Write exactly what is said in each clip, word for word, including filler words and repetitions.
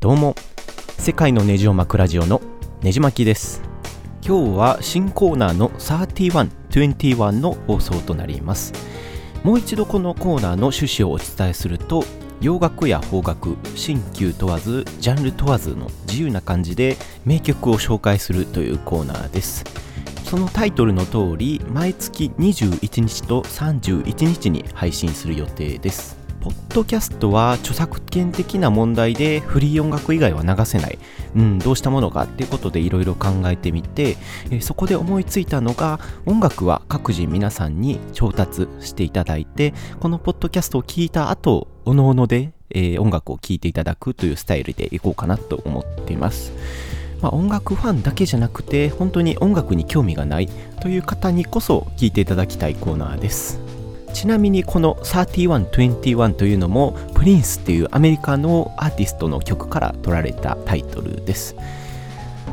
どうも、世界のネジを巻くラジオのネジ巻きです。今日は新コーナーのさんいちにいちの放送となります。もう一度このコーナーの趣旨をお伝えすると、洋楽や邦楽、新旧問わずジャンル問わずの自由な感じで名曲を紹介するというコーナーです。そのタイトルの通り、毎月にじゅういちにちとさんじゅういちにちに配信する予定です。ポッドキャストは著作権的な問題でフリー音楽以外は流せない、うん、どうしたものかっていうことでいろいろ考えてみて、えそこで思いついたのが、音楽は各自皆さんに調達していただいて、このポッドキャストを聞いた後おのおので、えー、音楽を聴いていただくというスタイルでいこうかなと思っています。まあ、音楽ファンだけじゃなくて、本当に音楽に興味がないという方にこそ聴いていただきたいコーナーです。ちなみにこのさんいちにいちというのも、プリンスっていうアメリカのアーティストの曲から取られたタイトルです。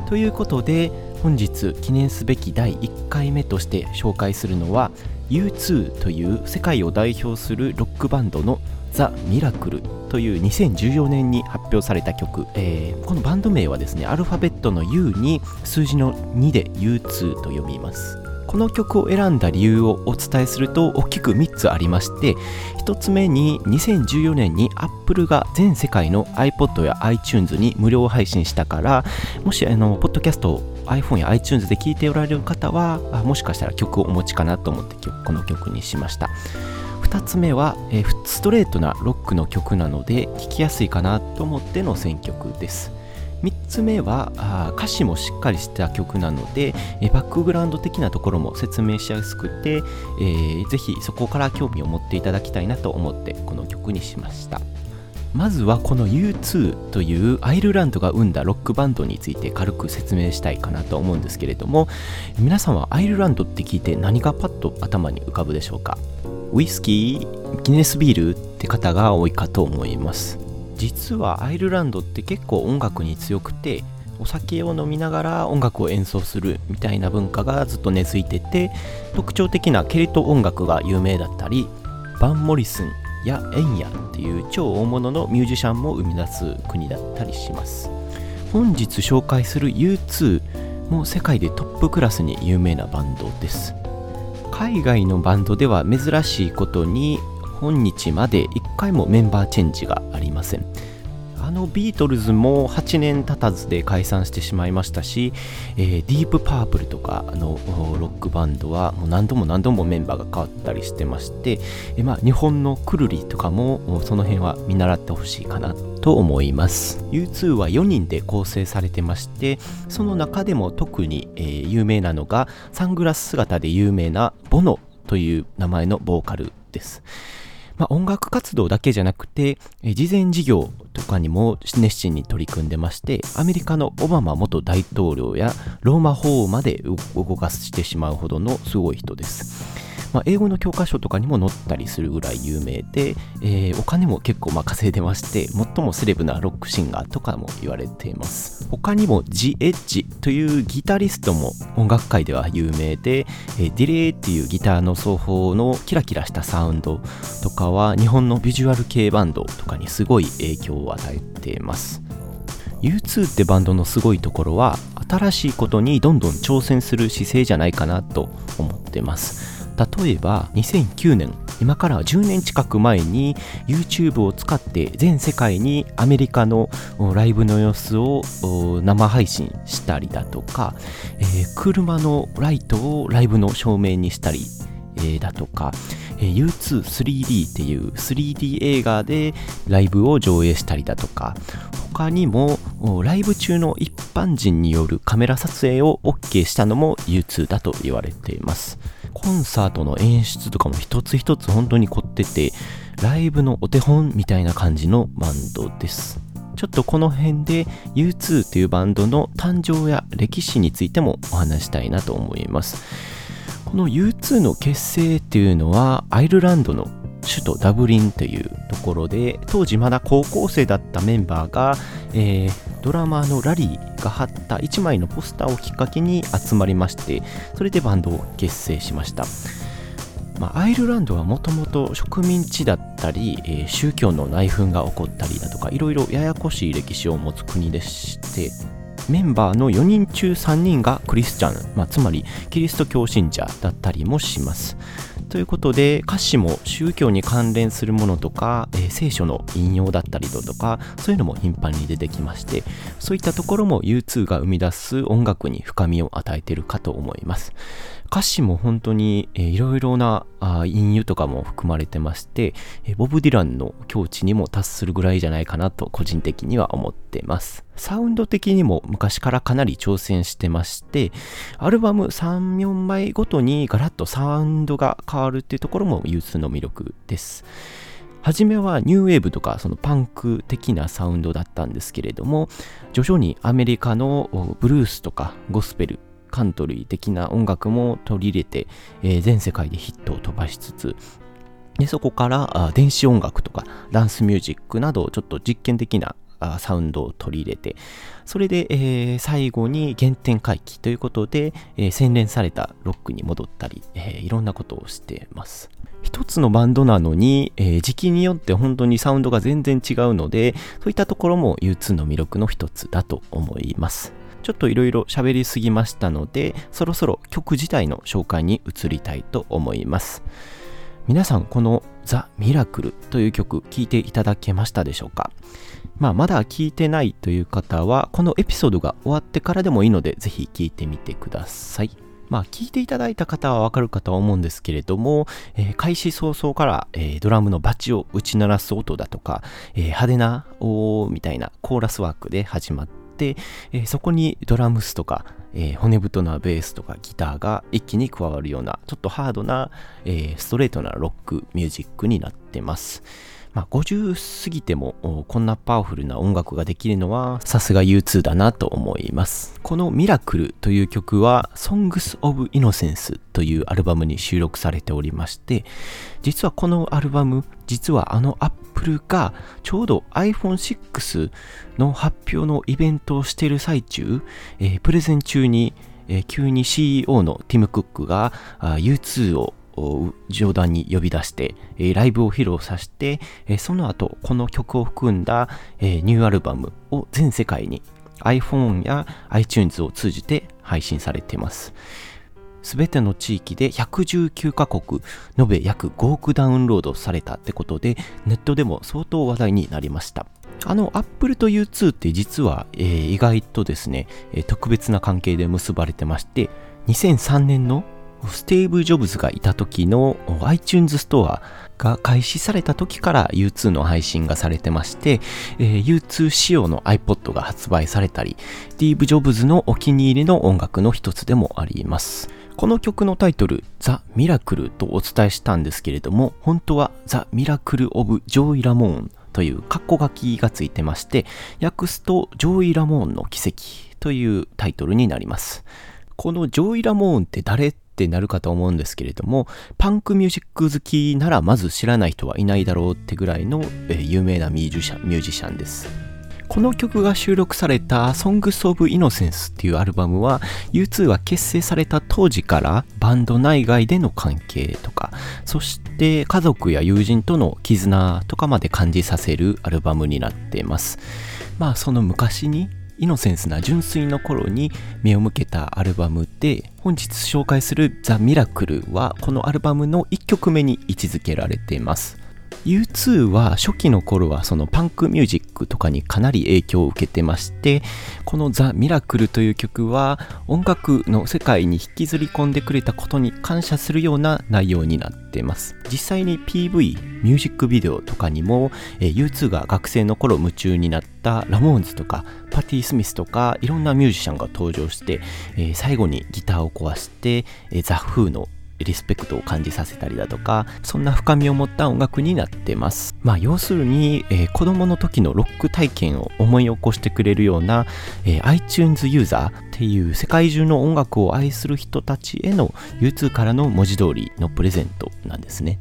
ということで、本日記念すべきだいいっかいめとして紹介するのは ユーツー という世界を代表するロックバンドの The Miracle というにせんじゅうよねんに発表された曲、えー、このバンド名はですね、アルファベットの U に数字のにで ユーツー と読みます。この曲を選んだ理由をお伝えすると、大きくみっつありまして、ひとつめににせんじゅうよねんに Apple が全世界の iPod や iTunes に無料配信したから、もしあのポッドキャストを iPhone や iTunes で聴いておられる方は、もしかしたら曲をお持ちかなと思ってこの曲にしました。ふたつめはストレートなロックの曲なので聴きやすいかなと思っての選曲です。みっつめはあ歌詞もしっかりした曲なので、えバックグラウンド的なところも説明しやすくて、えー、ぜひそこから興味を持っていただきたいなと思ってこの曲にしました。まずはこの ユーツー というアイルランドが生んだロックバンドについて軽く説明したいかなと思うんですけれども、皆さんはアイルランドって聞いて何がパッと頭に浮かぶでしょうか。ウイスキー、ギネスビールって方が多いかと思います。実はアイルランドって結構音楽に強くて、お酒を飲みながら音楽を演奏するみたいな文化がずっと根付いてて、特徴的なケルト音楽が有名だったり、バン・モリスンやエンヤっていう超大物のミュージシャンも生み出す国だったりします。本日紹介する ユーツー も世界でトップクラスに有名なバンドです。海外のバンドでは珍しいことに、本日までいっかいもメンバーチェンジがありません。あのビートルズもはちねん経たずで解散してしまいましたし、えー、ディープパープルとかあのロックバンドはもう何度も何度もメンバーが変わったりしてまして、えーまあ、日本のくるりとかもその辺は見習ってほしいかなと思います。 ユーツー はよにんで構成されてまして、その中でも特に、えー、有名なのがサングラス姿で有名なボノという名前のボーカルです。まあ、音楽活動だけじゃなくて、え慈善事業とかにも熱心に取り組んでまして、アメリカのオバマ元大統領やローマ法王まで動かしてしまうほどのすごい人です。まあ、英語の教科書とかにも載ったりするぐらい有名で、えー、お金も結構まあ稼いでまして、最もセレブなロックシンガーとかも言われています。他にもジ・エッジというギタリストも音楽界では有名で、えー、ディレイっていうギターの奏法のキラキラしたサウンドとかは日本のビジュアル系バンドとかにすごい影響を与えています。 ユーツー ってバンドのすごいところは、新しいことにどんどん挑戦する姿勢じゃないかなと思ってます。例えばにせんきゅうねん、今からじゅうねん近く前に YouTube を使って全世界にアメリカのライブの様子を生配信したりだとか、えー、車のライトをライブの照明にしたり、えー、だとか、えー、ユーツースリーディー っていう スリーディー 映画でライブを上映したりだとか、他にもライブ中の一般人によるカメラ撮影を OK したのも ユーツー だと言われています。コンサートの演出とかも一つ一つ本当に凝ってて、ライブのお手本みたいな感じのバンドです。ちょっとこの辺で ユーツー というバンドの誕生や歴史についてもお話したいなと思います。この ユーツー の結成っていうのは、アイルランドの首都ダブリンというところで、当時まだ高校生だったメンバーが、えー、ドラマーのラリーが貼ったいちまいのポスターをきっかけに集まりまして、それでバンドを結成しました。まあ、アイルランドはもともと植民地だったり、えー、宗教の内紛が起こったりだとか、いろいろややこしい歴史を持つ国でして、メンバーのよにん中さんにんがクリスチャン、まあ、つまりキリスト教信者だったりもします。ということで、歌詞も宗教に関連するものとか、えー、聖書の引用だったりだとか、そういうのも頻繁に出てきまして、そういったところも ユーツー が生み出す音楽に深みを与えているかと思います。歌詞も本当にいろいろな隠喩とかも含まれてまして、えー、ボブ・ディランの境地にも達するぐらいじゃないかなと個人的には思ってます。サウンド的にも昔からかなり挑戦してまして、アルバム さん,よん 枚ごとにガラッとサウンドが変わるっていうところも ユーツー の魅力です。初めはニューウェーブとかそのパンク的なサウンドだったんですけれども、徐々にアメリカのブルースとかゴスペル、カントリー的な音楽も取り入れて、えー、全世界でヒットを飛ばしつつ、でそこから電子音楽とかダンスミュージックなどちょっと実験的なサウンドを取り入れて、それで、えー、最後に原点回帰ということで、えー、洗練されたロックに戻ったり、えー、いろんなことをしてます。一つのバンドなのに、えー、時期によって本当にサウンドが全然違うので、そういったところも ユーツー の魅力の一つだと思います。ちょっといろいろ喋りすぎましたので、そろそろ曲自体の紹介に移りたいと思います。皆さん、この The Miracle という曲聴いていただけましたでしょうか。まあ、まだ聴いてないという方は、このエピソードが終わってからでもいいので、ぜひ聴いてみてください。まあ、聴いていただいた方はわかるかとは思うんですけれども、えー、開始早々から、えー、ドラムのバチを打ち鳴らす音だとか、えー、派手なおーみたいなコーラスワークで始まって、えー、そこにドラムスとか、えー、骨太なベースとかギターが一気に加わるような、ちょっとハードな、えー、ストレートなロックミュージックになってます。まあ、ごじゅう過ぎてもこんなパワフルな音楽ができるのはさすが ユーツー だなと思います。この Miracle という曲は Songs of Innocence というアルバムに収録されておりまして、実はこのアルバム、実はあの Apple がちょうど アイフォンシックス の発表のイベントをしている最中、えー、プレゼン中に、えー、急に シーイーオー の Tim Cook が ユーツー を上段に呼び出してライブを披露させて、その後この曲を含んだニューアルバムを全世界に iPhone や iTunes を通じて配信されています。すべての地域でひゃくじゅうきゅうかこく延べ約ごおくダウンロードされたってことで、ネットでも相当話題になりました。あの Apple と ユーツー って実は、えー、意外とですね、特別な関係で結ばれてまして、にせんさんねんのスティーブ・ジョブズがいた時の iTunes Store が開始された時から ユーツー の配信がされてまして、えー、ユーツー 仕様の iPod が発売されたり、スティーブ・ジョブズのお気に入りの音楽の一つでもあります。この曲のタイトル The Miracle とお伝えしたんですけれども、本当は The Miracle of Joey Ramone というカッコ書きがついてまして、訳すと Joey Ramone の奇跡というタイトルになります。この Joey Ramone って誰ってなるかと思うんですけれども、パンクミュージック好きならまず知らない人はいないだろうってぐらいの、えー、有名なミュージシャン、ミュージシャンです。この曲が収録された Songs of Innocence っていうアルバムは ユーツー が結成された当時からバンド内外での関係とか、そして家族や友人との絆とかまで感じさせるアルバムになっています。まあ、その昔にイノセンスな純粋の頃に目を向けたアルバムで、本日紹介する The Miracle はこのアルバムのいっきょくめに位置づけられています。 ユーツー は初期の頃はそのパンクミュージックとかにかなり影響を受けてまして、この The Miracle という曲は音楽の世界に引きずり込んでくれたことに感謝するような内容になっています。実際に ピーブイ ミュージックビデオとかにも、えー、ユーツー が学生の頃夢中になってラモーンズとかパティ・スミスとかいろんなミュージシャンが登場して、えー、最後にギターを壊して、えー、ザ・フーのリスペクトを感じさせたりだとか、そんな深みを持った音楽になってます。まあ、要するに、えー、子供の時のロック体験を思い起こしてくれるような、えー、iTunes ユーザーっていう世界中の音楽を愛する人たちへの ユーツー からの文字通りのプレゼントなんですね。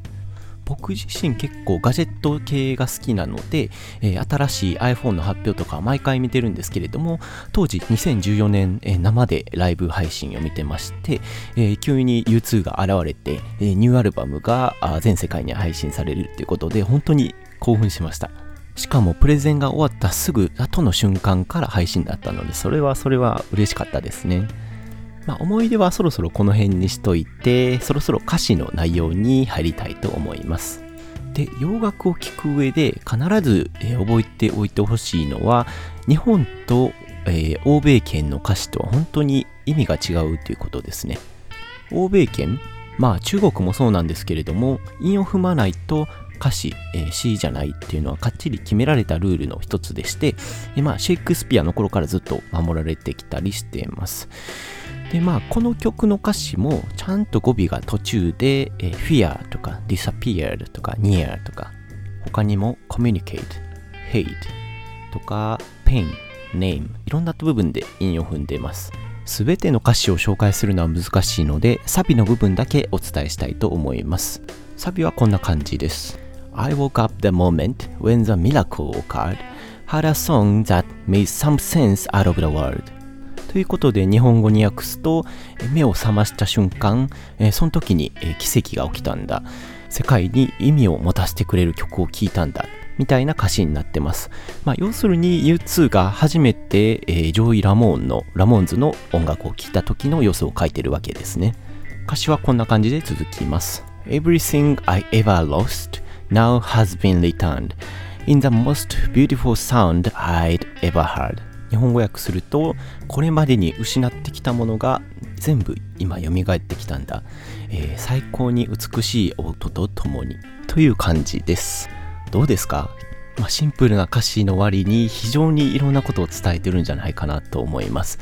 僕自身結構ガジェット系が好きなので、えー、新しい iPhone の発表とか毎回見てるんですけれども、当時にせんじゅうよねん、えー、生でライブ配信を見てまして、えー、急に ユーツー が現れて、えー、ニューアルバムが全世界に配信されるということで本当に興奮しました。しかもプレゼンが終わったすぐ後の瞬間から配信だったので、それはそれは嬉しかったですね。まあ、思い出はそろそろこの辺にしといて、そろそろ歌詞の内容に入りたいと思います。で、洋楽を聴く上で必ず、えー、覚えておいてほしいのは、日本と、えー、欧米圏の歌詞とは本当に意味が違うということですね。欧米圏、まあ中国もそうなんですけれども、韻を踏まないと歌詞、えー、詩じゃないっていうのはかっちり決められたルールの一つでして、でまあ、シェイクスピアの頃からずっと守られてきたりしています。でまあ、この曲の歌詞もちゃんと語尾が途中で、えー、fear とか disappear とか near とか、他にも communicate、hate とか pain、name、いろんな部分で韻を踏んでいます。すべての歌詞を紹介するのは難しいので、サビの部分だけお伝えしたいと思います。サビはこんな感じです。I woke up the moment when the miracle occurred, had a song that made some sense out of the world. ということで日本語に訳すと、目を覚ました瞬間、その時に奇跡が起きたんだ。世界に意味を持たせてくれる曲を聴いたんだ。みたいな歌詞になってます。まあ、要するに ユーツー が初めて、えー、ジョイ・ラモーンのラモーンズの音楽を聴いた時の様子を書いてるわけですね。歌詞はこんな感じで続きます。Everything I ever lost now has been returned in the most beautiful sound I'd ever heard。 日本語訳すると、これまでに失ってきたものが全部今蘇ってきたんだ、えー、最高に美しい音とともに、という感じです。どうですか、まあ、シンプルな歌詞の割に非常にいろんなことを伝えてるんじゃないかなと思います。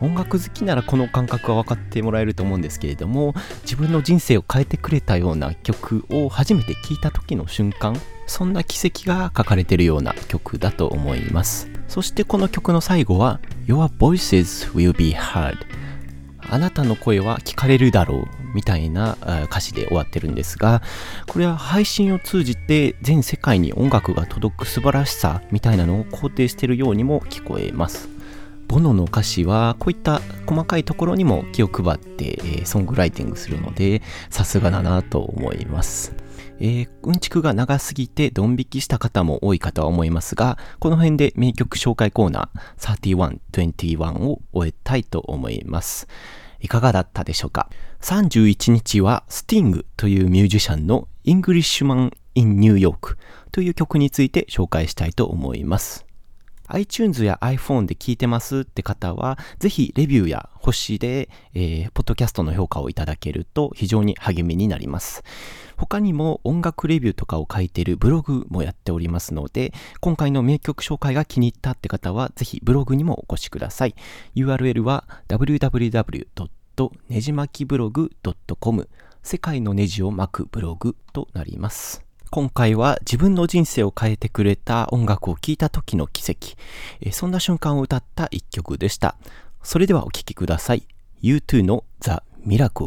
音楽好きならこの感覚は分かってもらえると思うんですけれども、自分の人生を変えてくれたような曲を初めて聴いた時の瞬間、そんな奇跡が書かれているような曲だと思います。そしてこの曲の最後は Your voices will be heard、 あなたの声は聞かれるだろうみたいな歌詞で終わってるんですが、これは配信を通じて全世界に音楽が届く素晴らしさみたいなのを肯定しているようにも聞こえます。ボノの歌詞はこういった細かいところにも気を配って、えー、ソングライティングするので、さすがだなと思います。えー、うんちくが長すぎてドン引きした方も多いかとは思いますが、この辺で名曲紹介コーナーさんいちにいちを終えたいと思います。いかがだったでしょうか。さんじゅういちにちはスティングというミュージシャンのイングリッシュマン・イン・ニューヨークという曲について紹介したいと思います。 iTunes や iPhone で聴いてますって方は、ぜひレビューや星で、えー、ポッドキャストの評価をいただけると非常に励みになります。他にも音楽レビューとかを書いているブログもやっておりますので、今回の名曲紹介が気に入ったって方はぜひブログにもお越しください。 ユーアールエル は ダブリューダブリューダブリュードットねじまきブログドットコム、 世界のネジを巻くブログとなります。今回は自分の人生を変えてくれた音楽を聴いた時の奇跡、そんな瞬間を歌った一曲でした。それではお聴きください。 ユーツー の The Miracle。